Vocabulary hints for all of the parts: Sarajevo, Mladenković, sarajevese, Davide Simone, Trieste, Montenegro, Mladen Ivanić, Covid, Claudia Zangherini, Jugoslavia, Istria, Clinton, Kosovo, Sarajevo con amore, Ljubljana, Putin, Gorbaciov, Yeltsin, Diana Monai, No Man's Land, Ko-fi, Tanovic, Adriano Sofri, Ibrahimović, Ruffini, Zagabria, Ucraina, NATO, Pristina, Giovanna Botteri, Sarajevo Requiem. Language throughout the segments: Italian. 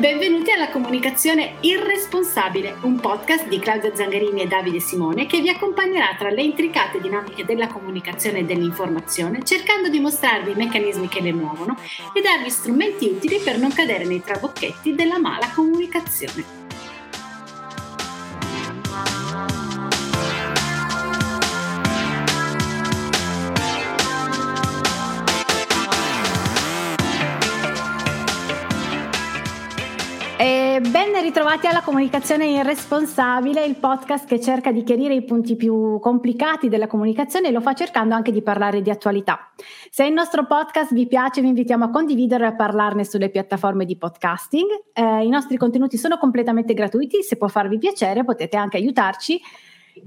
Benvenuti alla Comunicazione Irresponsabile, un podcast di Claudia Zangherini e Davide Simone che vi accompagnerà tra le intricate dinamiche della comunicazione e dell'informazione, cercando di mostrarvi i meccanismi che le muovono e darvi strumenti utili per non cadere nei trabocchetti della mala comunicazione. Ben ritrovati alla Comunicazione Irresponsabile, il podcast che cerca di chiarire i punti più complicati della comunicazione e lo fa cercando anche di parlare di attualità. Se il nostro podcast vi piace, vi invitiamo a condividerlo e a parlarne sulle piattaforme di podcasting. I nostri contenuti sono completamente gratuiti, se può farvi piacere potete anche aiutarci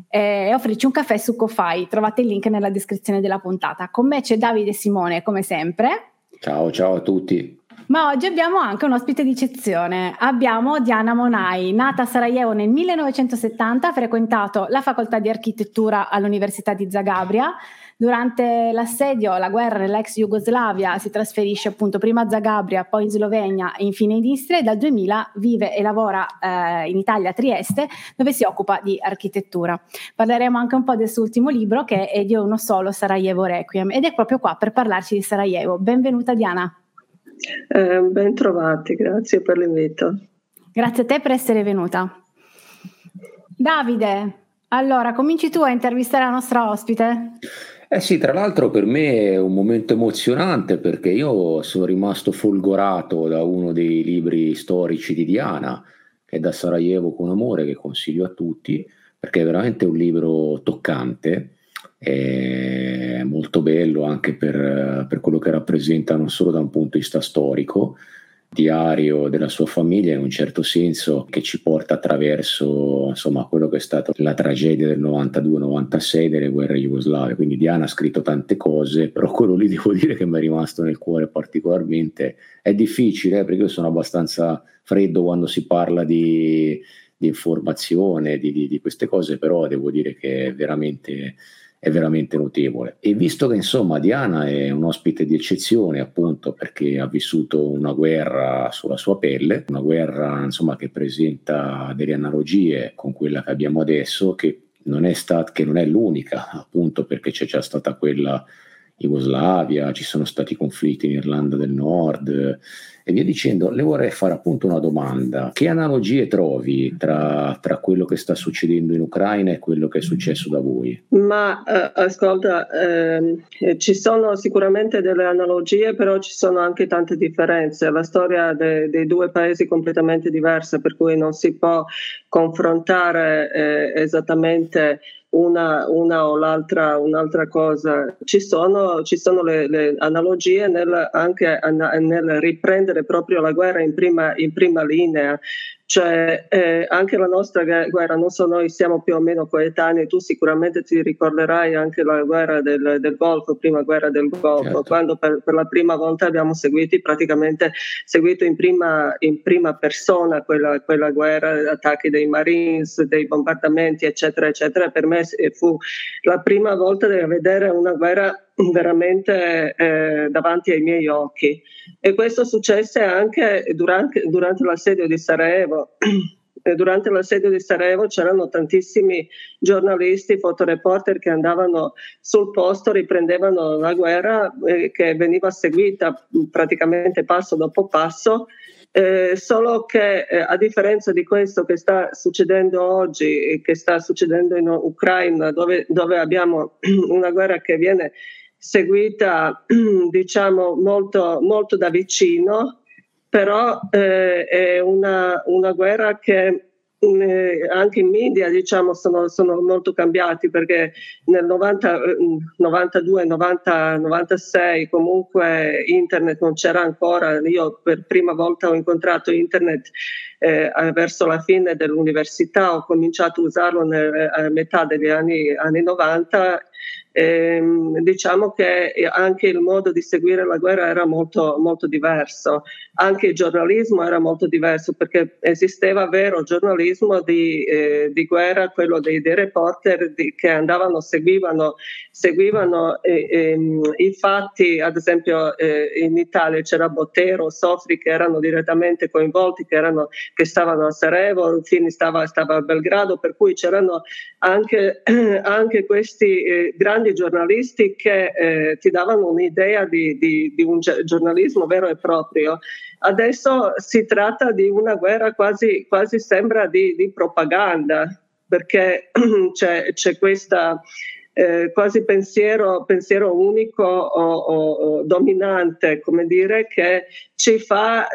e offrirci un caffè su Ko-fi. Trovate il link nella descrizione della puntata. Con me c'è Davide Simone, come sempre. Ciao a tutti. Ma oggi abbiamo anche un ospite di eccezione. Abbiamo Diana Monai, nata a Sarajevo nel 1970, ha frequentato la facoltà di architettura all'Università di Zagabria. Durante l'assedio, la guerra nell'ex Jugoslavia, si trasferisce appunto prima a Zagabria, poi in Slovenia e infine in Istria, e dal 2000 vive e lavora in Italia, a Trieste, dove si occupa di architettura. Parleremo anche un po' del suo ultimo libro, che è Dio uno solo, Sarajevo Requiem, ed è proprio qua per parlarci di Sarajevo. Benvenuta Diana. Ben trovati, grazie per l'invito. Grazie a te per essere venuta. Davide, allora cominci tu a intervistare la nostra ospite. Sì, tra l'altro per me è un momento emozionante perché io sono rimasto folgorato da uno dei libri storici di Diana, che è Da Sarajevo con amore, che consiglio a tutti perché è veramente un libro toccante. È molto bello anche per quello che rappresenta, non solo da un punto di vista storico, diario della sua famiglia, in un certo senso che ci porta attraverso, insomma, quello che è stata la tragedia del 92-96 delle guerre jugoslave. Quindi Diana ha scritto tante cose, però quello lì devo dire che mi è rimasto nel cuore particolarmente. È difficile perché io sono abbastanza freddo quando si parla di informazione, di queste cose, però devo dire che è veramente notevole. E visto che insomma Diana è un ospite di eccezione, appunto perché ha vissuto una guerra sulla sua pelle, una guerra insomma che presenta delle analogie con quella che abbiamo adesso, che non è l'unica, appunto perché c'è già stata quella Jugoslavia, ci sono stati conflitti in Irlanda del Nord e via dicendo. Le vorrei fare appunto una domanda: che analogie trovi tra quello che sta succedendo in Ucraina e quello che è successo da voi? Ma ascolta, ci sono sicuramente delle analogie, però ci sono anche tante differenze. La storia dei due paesi è completamente diversa, per cui non si può confrontare esattamente una o l'altra, un'altra cosa. Ci sono le analogie nel riprendere proprio la guerra in prima linea. Cioè anche la nostra guerra, non so, noi siamo più o meno coetanei, tu sicuramente ti ricorderai anche la guerra del Golfo, prima guerra del Golfo, certo. Quando per la prima volta abbiamo seguito in prima persona quella guerra, attacchi dei Marines, dei bombardamenti eccetera eccetera. Per me fu la prima volta di vedere una guerra veramente davanti ai miei occhi, e questo successe anche durante l'assedio di Sarajevo. Durante l'assedio di Sarajevo c'erano tantissimi giornalisti, fotoreporter che andavano sul posto, riprendevano la guerra che veniva seguita praticamente passo dopo passo. Solo che a differenza di questo che sta succedendo oggi e che sta succedendo in Ucraina, dove abbiamo una guerra che viene seguita diciamo molto, molto da vicino, però è una guerra che anche i media diciamo sono molto cambiati, perché nel 92, 90, 96 comunque internet non c'era ancora. Io per prima volta ho incontrato internet verso la fine dell'università, ho cominciato a usarlo a metà degli anni 90. Diciamo che anche il modo di seguire la guerra era molto, molto diverso, anche il giornalismo era molto diverso, perché esisteva vero giornalismo di guerra, quello dei reporter che andavano, seguivano i fatti. Ad esempio in Italia c'era Bottero, Sofri, che erano direttamente coinvolti, che stavano a Sarajevo, Ruffini stava a Belgrado, per cui c'erano anche questi grandi giornalisti che ti davano un'idea di un giornalismo vero e proprio. Adesso si tratta di una guerra quasi sembra di propaganda, perché c'è questa quasi pensiero unico o dominante, come dire, che ci fa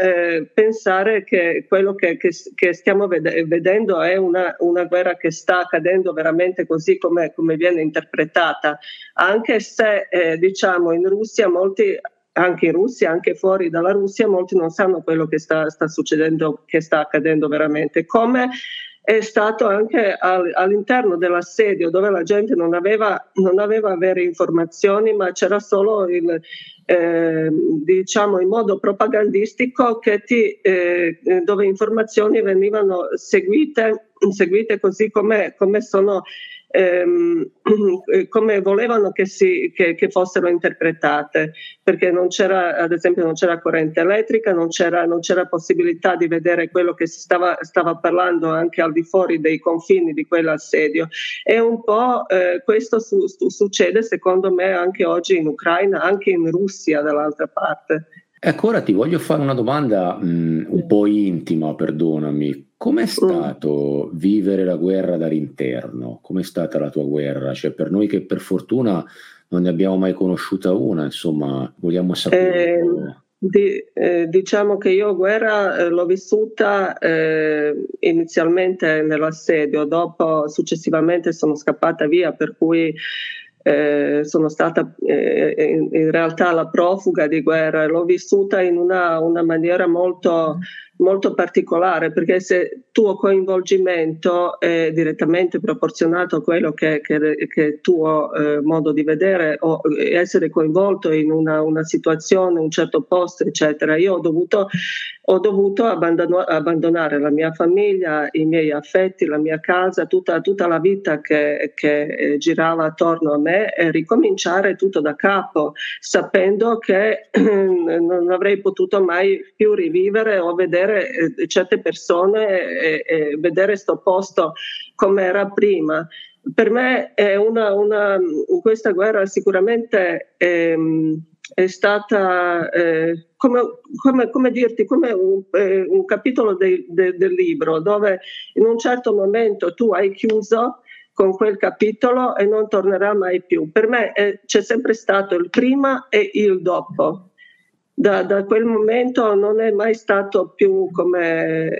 pensare che quello che stiamo vedendo è una guerra che sta accadendo veramente così come viene interpretata, anche se diciamo in Russia molti, anche in Russia, anche fuori dalla Russia, molti non sanno quello che sta succedendo, che sta accadendo veramente, come è stato anche all'interno dell'assedio, dove la gente non aveva vere informazioni, ma c'era solo diciamo in modo propagandistico che dove informazioni venivano seguite così come sono, come volevano che fossero interpretate, perché non c'era, ad esempio, corrente elettrica, non c'era possibilità di vedere quello che si stava parlando anche al di fuori dei confini di quell'assedio. E un po' questo succede secondo me anche oggi in Ucraina, anche in Russia dall'altra parte. Ecco, ora ti voglio fare una domanda un po' intima, perdonami. Com'è stato vivere la guerra dall'interno? Com'è stata la tua guerra? Cioè, per noi che per fortuna non ne abbiamo mai conosciuta una, insomma, vogliamo sapere. Diciamo che io guerra l'ho vissuta inizialmente nell'assedio, dopo successivamente sono scappata via, per cui sono stata in realtà la profuga di guerra, e l'ho vissuta in una maniera molto, molto particolare, perché se il tuo coinvolgimento è direttamente proporzionato a quello che è il tuo modo di vedere, o essere coinvolto in una situazione, un certo posto, eccetera. Io ho dovuto abbandonare la mia famiglia, i miei affetti, la mia casa, tutta la vita che girava attorno a me, e ricominciare tutto da capo, sapendo che non avrei potuto mai più rivivere o vedere certe persone e vedere sto posto come era prima. Per me è questa guerra sicuramente è stata come dirti, come un capitolo del libro, dove in un certo momento tu hai chiuso con quel capitolo e non tornerà mai più. Per me c'è sempre stato il prima e il dopo. Da quel momento non è mai stato più come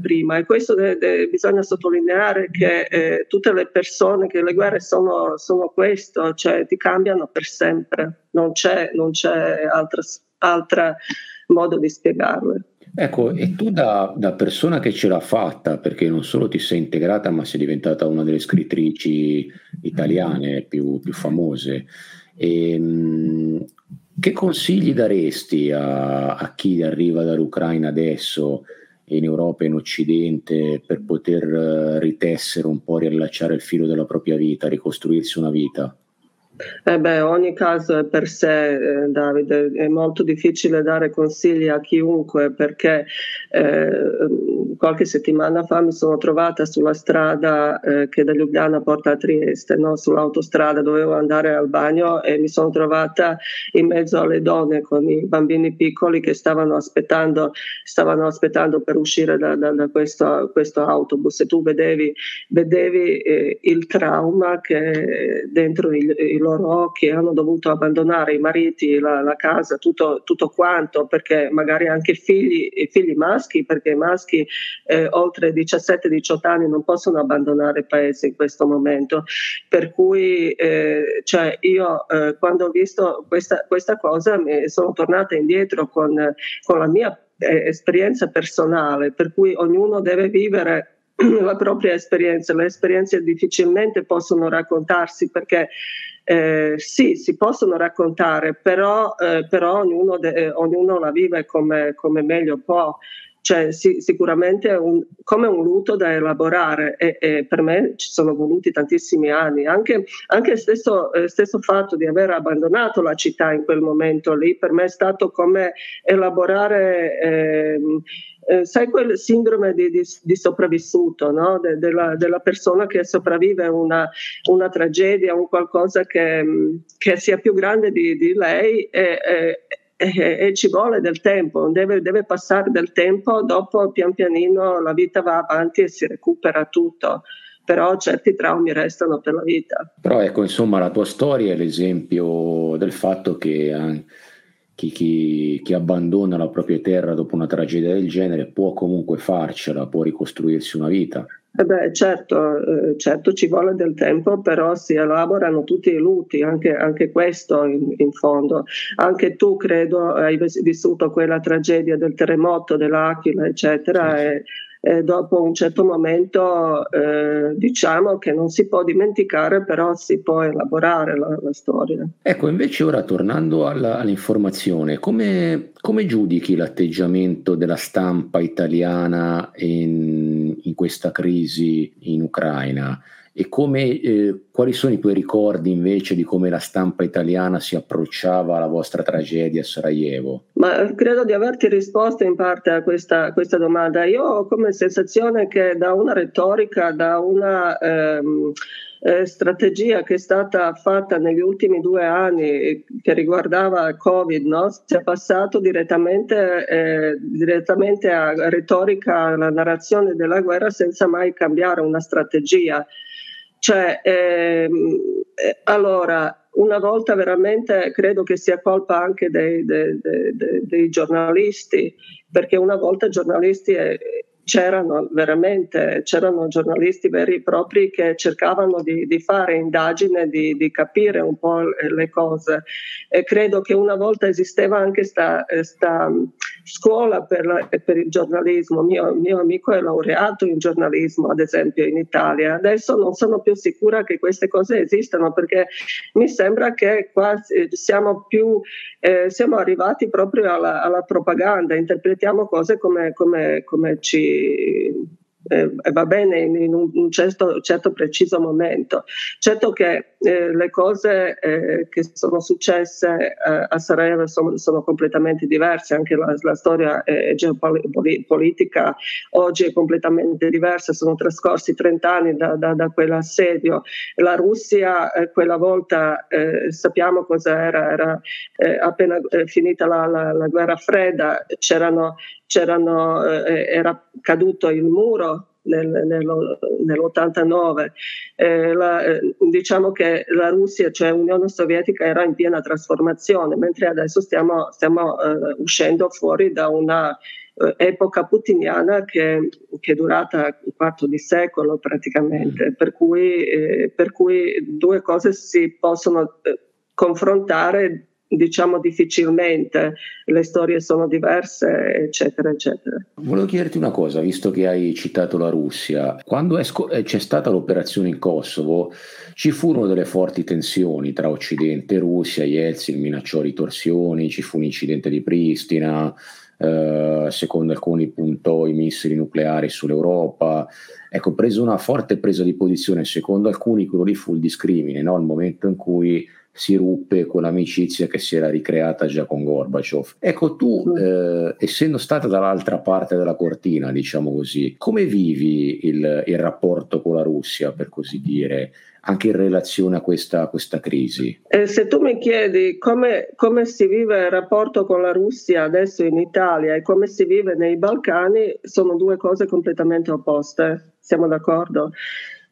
prima, e questo bisogna sottolineare che tutte le persone, che le guerre sono questo, cioè ti cambiano per sempre, non c'è altra modo di spiegarle. Ecco, e tu da persona che ce l'ha fatta, perché non solo ti sei integrata, ma sei diventata una delle scrittrici italiane più famose, che consigli daresti a chi arriva dall'Ucraina adesso in Europa e in Occidente per poter ritessere un po', riallacciare il filo della propria vita, ricostruirsi una vita? Ogni caso è per sé, Davide, è molto difficile dare consigli a chiunque, perché qualche settimana fa mi sono trovata sulla strada che da Ljubljana porta a Trieste, no? Sull'autostrada, dovevo andare al bagno e mi sono trovata in mezzo alle donne con i bambini piccoli che stavano aspettando per uscire da questo autobus, e tu vedevi il trauma che dentro i loro occhi. Hanno dovuto abbandonare i mariti, la casa, tutto quanto, perché magari anche figli maschi, perché i maschi oltre 17-18 anni non possono abbandonare il paese in questo momento, per cui cioè io quando ho visto questa cosa mi sono tornata indietro con la mia esperienza personale, per cui ognuno deve vivere la propria esperienza. Le esperienze difficilmente possono raccontarsi, perché Sì, si possono raccontare, però ognuno la vive come meglio può. Cioè, sì, sicuramente è come un lutto da elaborare e per me ci sono voluti tantissimi anni, anche stesso fatto di aver abbandonato la città in quel momento lì, per me è stato come elaborare sai quel sindrome di sopravvissuto, no? della persona che sopravvive una tragedia, un qualcosa che sia più grande di lei e ci vuole del tempo, deve passare del tempo, dopo pian pianino la vita va avanti e si recupera tutto, però certi traumi restano per la vita. Però ecco, insomma, la tua storia è l'esempio del fatto che chi abbandona la propria terra dopo una tragedia del genere può comunque farcela, può ricostruirsi una vita. Beh, certo ci vuole del tempo, però si elaborano tutti i lutti, anche questo in fondo. Anche tu, credo, hai vissuto quella tragedia del terremoto, dell'Aquila, eccetera, sì. E dopo un certo momento diciamo che non si può dimenticare, però si può elaborare la storia. Ecco, invece ora tornando all'informazione, come giudichi l'atteggiamento della stampa italiana in questa crisi in Ucraina e quali sono i tuoi ricordi invece di come la stampa italiana si approcciava alla vostra tragedia a Sarajevo? Ma credo di averti risposto in parte a questa domanda. Io ho come sensazione che da una retorica, da una strategia che è stata fatta negli ultimi 2 anni che riguardava il Covid, no? Si è passato direttamente a retorica, alla narrazione della guerra senza mai cambiare una strategia. Cioè, allora, una volta veramente credo che sia colpa anche dei giornalisti, perché una volta giornalisti c'erano giornalisti veri e propri che cercavano di fare indagine, di capire un po' le cose, e credo che una volta esisteva anche sta scuola per il giornalismo. Mio amico è laureato in giornalismo, ad esempio, in Italia. Adesso non sono più sicura che queste cose esistano, perché mi sembra che qua siamo arrivati proprio alla propaganda, interpretiamo cose come ci va bene in un certo preciso momento. Certo che le cose che sono successe a Sarajevo sono completamente diverse, anche la storia geopolitica oggi è completamente diversa, sono trascorsi 30 anni da quell'assedio. La Russia quella volta sappiamo cosa era appena finita la guerra fredda, era caduto il muro nell'89, diciamo che la Russia, cioè l'Unione Sovietica, era in piena trasformazione, mentre adesso stiamo uscendo fuori da una epoca putiniana che è durata un quarto di secolo praticamente, per cui due cose si possono confrontare, diciamo, difficilmente, le storie sono diverse, eccetera, eccetera. Volevo chiederti una cosa, visto che hai citato la Russia. Quando c'è stata l'operazione in Kosovo, ci furono delle forti tensioni tra Occidente e Russia, Yeltsin minacciò ritorsioni, ci fu un incidente di Pristina, secondo alcuni puntò i missili nucleari sull'Europa. Ecco, preso una forte presa di posizione, secondo alcuni quello lì fu il discrimine, no? Il momento in cui si ruppe quell'amicizia che si era ricreata già con Gorbaciov. Ecco, tu, essendo stata dall'altra parte della cortina, diciamo così, come vivi il rapporto con la Russia, per così dire, anche in relazione a questa crisi? Se tu mi chiedi come si vive il rapporto con la Russia adesso in Italia e come si vive nei Balcani, sono due cose completamente opposte, siamo d'accordo?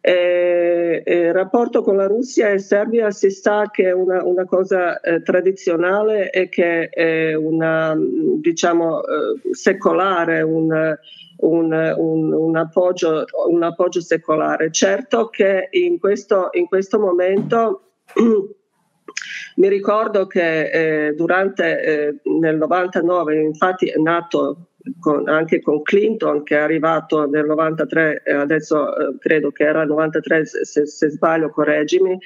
Il rapporto con la Russia e Serbia si sa che è una cosa tradizionale e che è una, diciamo, secolare, un appoggio secolare. Certo che in questo momento mi ricordo che durante nel 99, infatti è nato anche con Clinton, che è arrivato nel 93, adesso credo che era il 93, se sbaglio correggimi,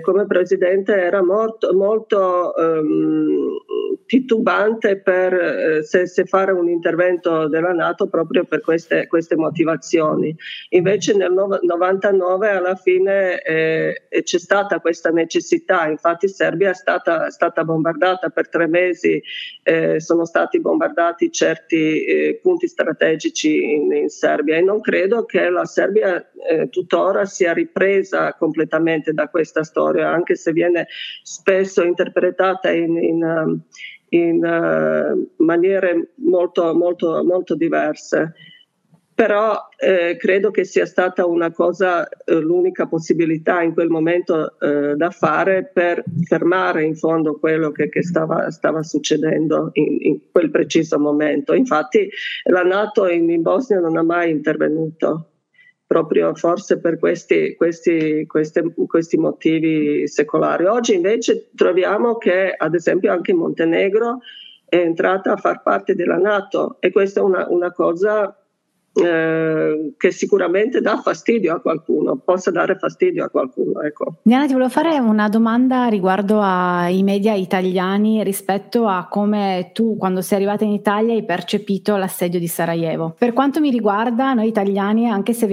come presidente era molto titubante per se fare un intervento della NATO proprio per queste motivazioni. Invece nel 99 alla fine c'è stata questa necessità, infatti Serbia è stata bombardata per 3 mesi, sono stati bombardati certi punti strategici in Serbia, e non credo che la Serbia tuttora sia ripresa completamente da questa storia, anche se viene spesso interpretata in maniere molto, molto, molto diverse. Però credo che sia stata una cosa, l'unica possibilità in quel momento da fare per fermare in fondo quello che stava succedendo in quel preciso momento. Infatti la NATO in Bosnia non ha mai intervenuto, proprio forse per questi motivi secolari. Oggi invece troviamo che ad esempio anche in Montenegro è entrata a far parte della NATO, e questa è una cosa che sicuramente dà fastidio a qualcuno, possa dare fastidio a qualcuno, ecco. Diana, ti volevo fare una domanda riguardo ai media italiani, rispetto a come tu, quando sei arrivata in Italia, hai percepito l'assedio di Sarajevo. Per quanto mi riguarda, noi italiani, anche se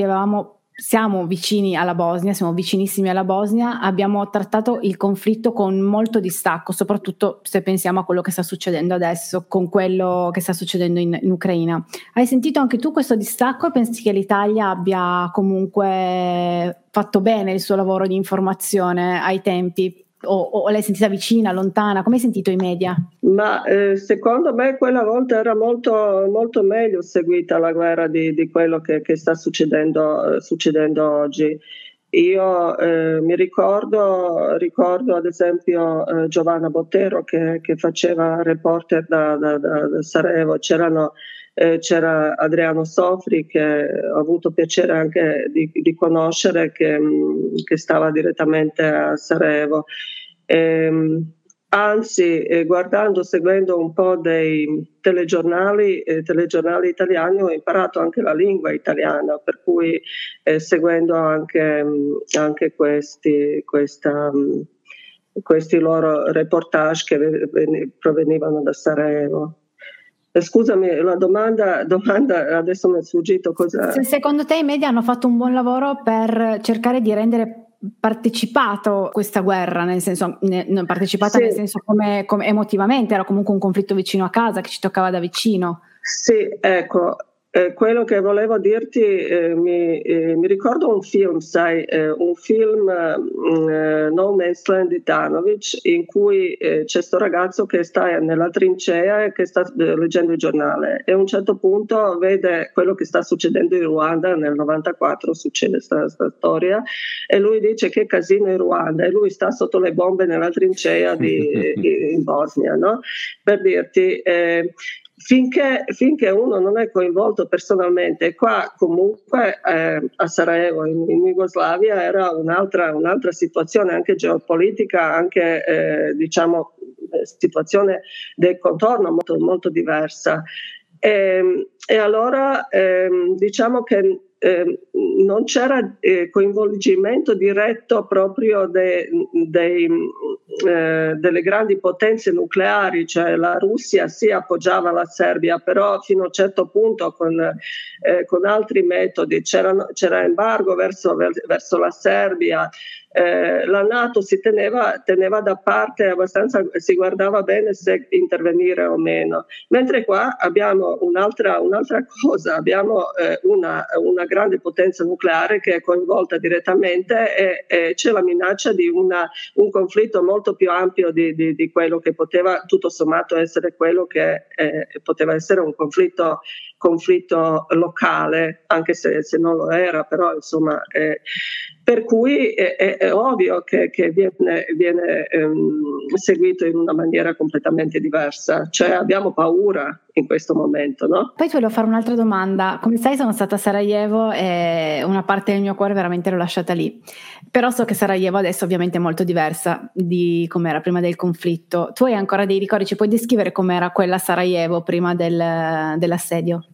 siamo vicini alla Bosnia, siamo vicinissimi alla Bosnia, abbiamo trattato il conflitto con molto distacco, soprattutto se pensiamo a quello che sta succedendo adesso, con quello che sta succedendo in Ucraina. Hai sentito anche tu questo distacco e pensi che l'Italia abbia comunque fatto bene il suo lavoro di informazione ai tempi? O l'hai sentita vicina, lontana? Come hai sentito i media? Ma secondo me quella volta era molto, molto meglio seguita la guerra di quello che sta succedendo oggi. Io mi ricordo ad esempio Giovanna Botteri che faceva reporter da Sarajevo, c'era Adriano Sofri, che ho avuto piacere anche di conoscere, che stava direttamente a Sarajevo. Seguendo un po' dei telegiornali italiani, ho imparato anche la lingua italiana, per cui seguendo anche questi loro reportage che provenivano da Sarajevo. Scusami, la domanda adesso mi è sfuggito. Se secondo te i media hanno fatto un buon lavoro per cercare di rendere partecipato questa guerra, nel senso partecipata, sì, nel senso come emotivamente, era comunque un conflitto vicino a casa che ci toccava da vicino. Sì, ecco. Quello che volevo dirti, mi ricordo un film, sai, No Man's Land di Tanovic, in cui c'è sto ragazzo che sta nella trincea e che sta leggendo il giornale, e a un certo punto vede quello che sta succedendo in Ruanda nel 94, succede questa storia, e lui dice che casino in Ruanda, e lui sta sotto le bombe nella trincea in Bosnia, no? Per dirti... Finché uno non è coinvolto personalmente, qua comunque a Sarajevo in Jugoslavia era un'altra situazione, anche geopolitica, anche diciamo situazione del contorno molto, molto diversa, e allora diciamo che non c'era coinvolgimento diretto proprio delle grandi potenze nucleari, cioè la Russia si appoggiava alla Serbia, però fino a un certo punto con altri metodi, c'era embargo verso la Serbia. La NATO si teneva da parte, abbastanza si guardava bene se intervenire o meno, mentre qua abbiamo un'altra cosa, abbiamo una grande potenza nucleare che è coinvolta direttamente, e c'è la minaccia di un conflitto molto più ampio di quello che poteva tutto sommato essere quello che poteva essere un conflitto locale, anche se non lo era, però insomma... Per cui è ovvio che viene seguito in una maniera completamente diversa, cioè abbiamo paura in questo momento, no? Poi ti volevo fare un'altra domanda. Come sai, sono stata a Sarajevo Sarajevo e una parte del mio cuore veramente l'ho lasciata lì. Però so che Sarajevo adesso ovviamente è molto diversa di com'era prima del conflitto. Tu hai ancora dei ricordi? Ci puoi descrivere com'era quella Sarajevo prima dell'assedio?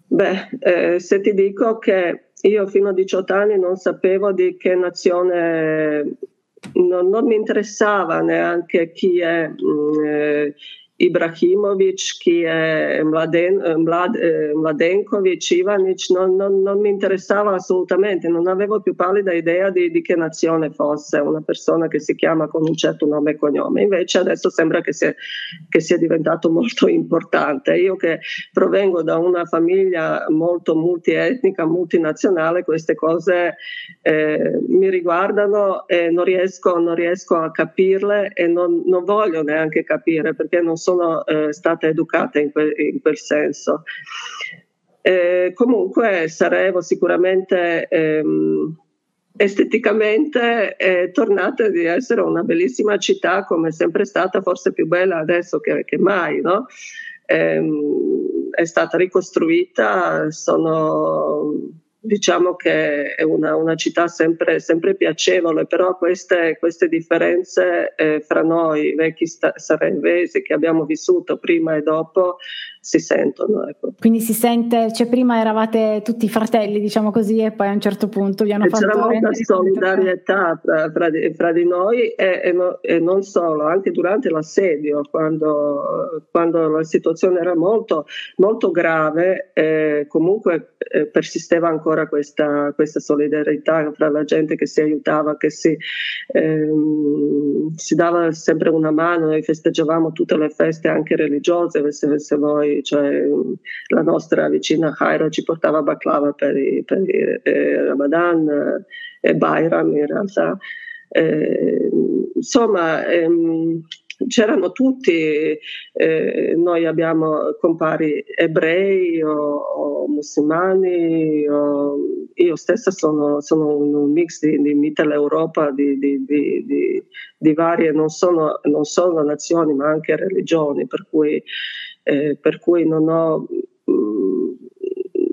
Se ti dico che io fino a 18 anni non sapevo di che nazione, non mi interessava neanche chi è Ibrahimović, chi è Mladenković, Ivanić, non mi interessava assolutamente, non avevo più pallida idea di che nazione fosse una persona che si chiama con un certo nome e cognome. Invece adesso sembra che sia diventato molto importante. Io che provengo da una famiglia molto multietnica, multinazionale, queste cose mi riguardano e non riesco a capirle e non voglio neanche capire, perché non sono stata educata in quel senso. Comunque Sarajevo sicuramente esteticamente è tornata di essere una bellissima città, come è sempre stata, forse più bella adesso che mai, no? È stata ricostruita, diciamo che è una città sempre piacevole, però queste differenze fra noi vecchi sarajevesi che abbiamo vissuto prima e dopo si sentono, ecco. Quindi si sente, cioè prima eravate tutti fratelli, diciamo così, e poi a un certo punto vi hanno fatto c'era molta solidarietà fra di noi e non solo, anche durante l'assedio, quando la situazione era molto, molto grave, comunque persisteva ancora questa solidarietà fra la gente che si aiutava, che si dava sempre una mano, e festeggiavamo tutte le feste anche religiose, se voi. Cioè, la nostra vicina Jaira ci portava baklava per il Ramadan e Bayram in realtà. C'erano tutti, noi abbiamo compari ebrei o musulmani, io stessa sono un mix di Mitteleuropa, di varie, non solo nazioni ma anche religioni, per cui non ho...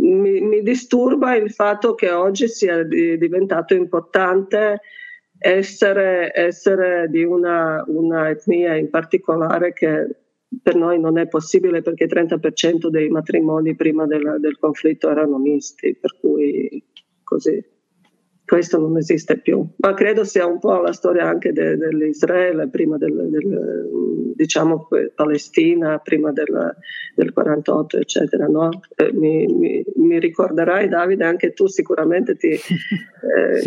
mi disturba il fatto che oggi sia diventato importante essere di una etnia in particolare, che per noi non è possibile, perché il 30% dei matrimoni prima del conflitto erano misti, per cui così questo non esiste più. Ma credo sia un po' la storia anche dell'Israele prima diciamo Palestina prima del 48 eccetera, no? Mi ricorderai, Davide, anche tu sicuramente sì.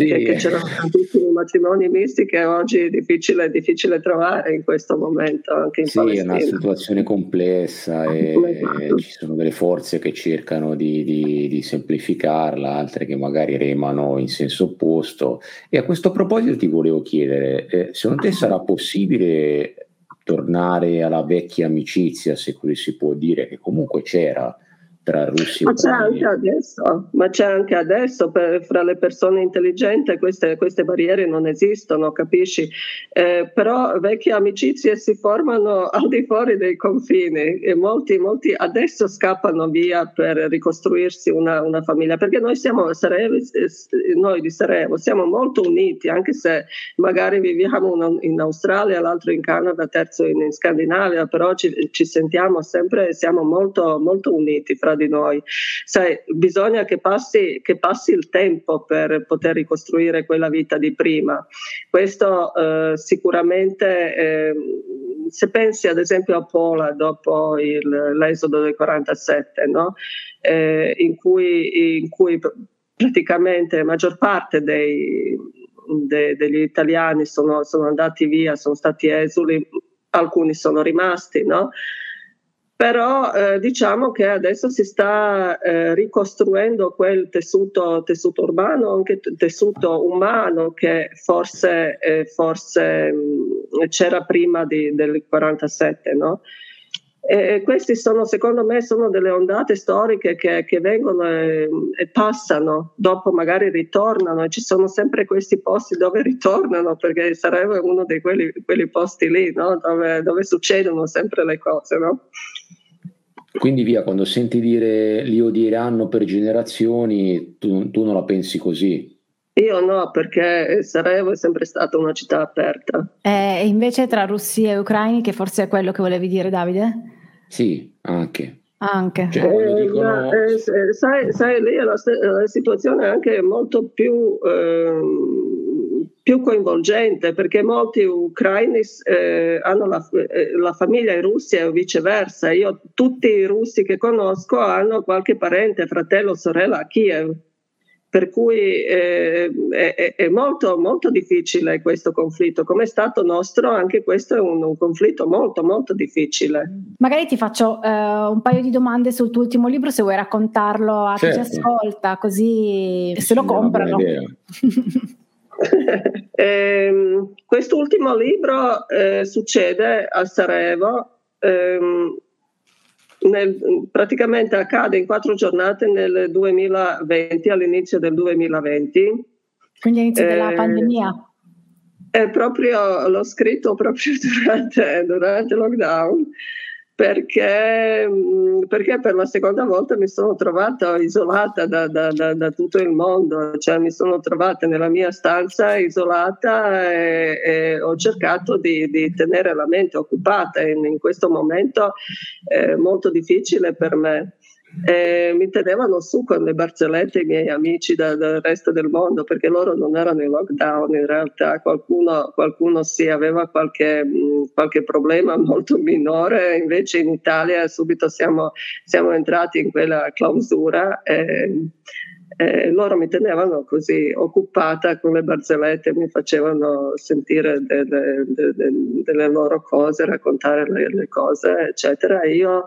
Che c'erano tantissimi matrimoni misti che oggi è difficile trovare in questo momento anche in Palestina. È una situazione complessa e ci sono delle forze che cercano di semplificarla, altre che magari remano in senso opposto. E a questo proposito ti volevo chiedere, secondo te sarà possibile tornare alla vecchia amicizia, se così si può dire, che comunque c'era tra Russia e Ucraina? Ma c'è anche adesso fra le persone intelligenti queste barriere non esistono, capisci? Però vecchie amicizie si formano al di fuori dei confini e molti adesso scappano via per ricostruirsi una famiglia, perché noi di Sarajevo siamo molto uniti, anche se magari viviamo in Australia, l'altro in Canada, terzo in Scandinavia, però ci sentiamo sempre, siamo molto, molto uniti fra di noi. Sai, bisogna che passi il tempo per poter ricostruire quella vita di prima. Questo sicuramente, se pensi ad esempio a Pola dopo l'esodo del 47, no? In cui praticamente la maggior parte degli italiani sono andati via, sono stati esuli, alcuni sono rimasti, no? Però diciamo che adesso si sta ricostruendo quel tessuto urbano, anche tessuto umano che forse c'era prima del 47, no? E questi sono, secondo me, delle ondate storiche che vengono e passano, dopo magari ritornano, e ci sono sempre questi posti dove ritornano, perché Sarajevo è uno di quelli posti lì, no? Dove succedono sempre le cose, no? Quindi via, quando senti dire li odieranno per generazioni, tu non la pensi così? Io no, perché Sarajevo è sempre stata una città aperta. E invece tra russi e ucraini, che forse è quello che volevi dire, Davide? Sì, anche. Cioè, dicono... sai, lì la situazione è anche molto più coinvolgente, perché molti ucraini hanno la famiglia in Russia o viceversa. Io tutti i russi che conosco hanno qualche parente, fratello o sorella a Kiev, per cui è molto, molto difficile questo conflitto. Come è stato nostro, anche questo è un conflitto molto, molto difficile. Magari ti faccio un paio di domande sul tuo ultimo libro, se vuoi raccontarlo a certo. Chi ci ascolta, così se lo comprano. Quest'ultimo libro succede a Sarajevo, praticamente accade in 4 giornate nel 2020, all'inizio del 2020. Quindi all'inizio della pandemia. È proprio, l'ho scritto proprio durante il lockdown, perché per la seconda volta mi sono trovata isolata da tutto il mondo, cioè mi sono trovata nella mia stanza isolata e ho cercato di tenere la mente occupata in questo momento molto difficile per me. Mi tenevano su con le barzellette i miei amici dal resto del mondo, perché loro non erano in lockdown, in realtà qualcuno sì, aveva qualche problema molto minore, invece in Italia subito siamo entrati in quella clausura e loro mi tenevano così occupata con le barzellette, mi facevano sentire delle loro cose, raccontare le cose eccetera. Io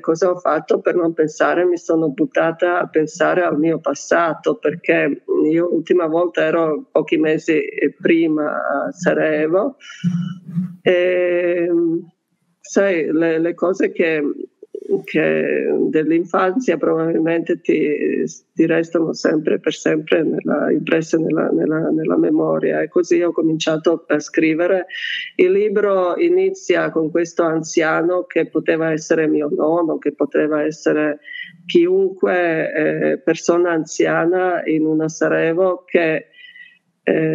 cosa ho fatto per non pensare? Mi sono buttata a pensare al mio passato, perché io l'ultima volta ero pochi mesi prima a Sarajevo e sai le cose che dell'infanzia probabilmente ti restano sempre per sempre impresse nella memoria, e così ho cominciato a scrivere. Il libro inizia con questo anziano che poteva essere mio nonno, che poteva essere chiunque persona anziana in una Sarajevo che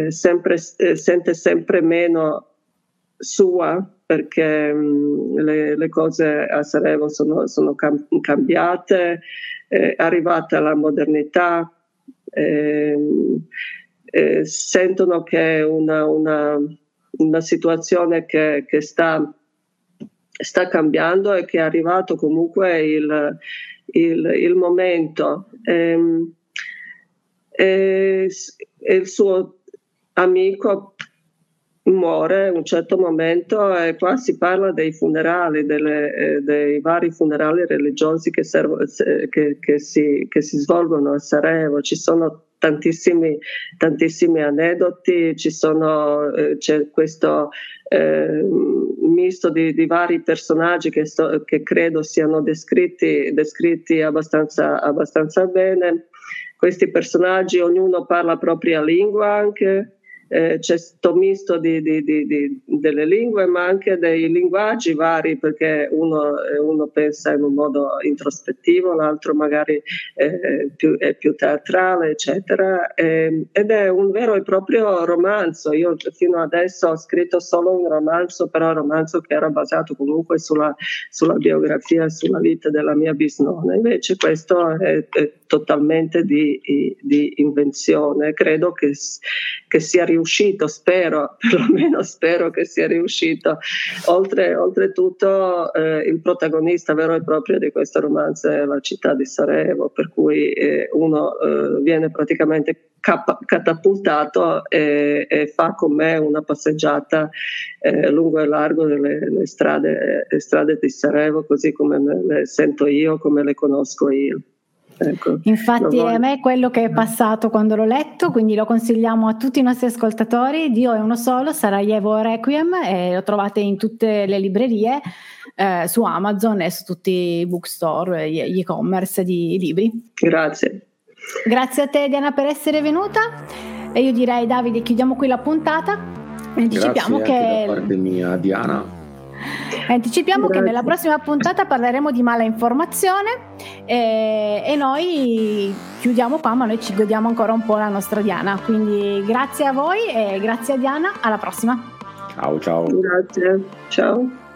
sente sempre meno sua, perché le cose a Sarajevo sono cambiate, è arrivata la modernità, sentono che è una situazione che sta cambiando e che è arrivato comunque il momento. E il suo amico muore a un certo momento, e qua si parla dei funerali, dei vari funerali religiosi che si svolgono a Sarajevo. Ci sono tantissimi aneddoti, c'è questo misto di vari personaggi che credo siano descritti abbastanza bene. Questi personaggi, ognuno parla la propria lingua anche. C'è questo misto delle lingue, ma anche dei linguaggi vari, perché uno pensa in un modo introspettivo, l'altro magari è più teatrale, eccetera. Ed è un vero e proprio romanzo. Io fino adesso ho scritto solo un romanzo, però un romanzo che era basato comunque sulla biografia e sulla vita della mia bisnonna. Invece questo è totalmente di invenzione. Credo che sia riuscito, spero, perlomeno spero che sia riuscito. Oltretutto il protagonista vero e proprio di questo romanzo è la città di Sarajevo, per cui uno viene praticamente catapultato e fa con me una passeggiata lungo e largo delle strade di Sarajevo, così come le sento io, come le conosco io. Ecco, infatti a me è quello che è passato quando l'ho letto, quindi lo consigliamo a tutti i nostri ascoltatori. Dio è uno solo, Sarajevo Requiem, e lo trovate in tutte le librerie, su Amazon e su tutti i bookstore, gli e-commerce di libri. Grazie a te, Diana, per essere venuta, e io direi, Davide, chiudiamo qui la puntata. Anticipiamo che da parte mia, Diana. Anticipiamo che nella prossima puntata parleremo di mala informazione e noi chiudiamo qua, ma noi ci godiamo ancora un po' la nostra Diana, quindi grazie a voi e grazie a Diana, alla prossima. Ciao. Grazie, ciao.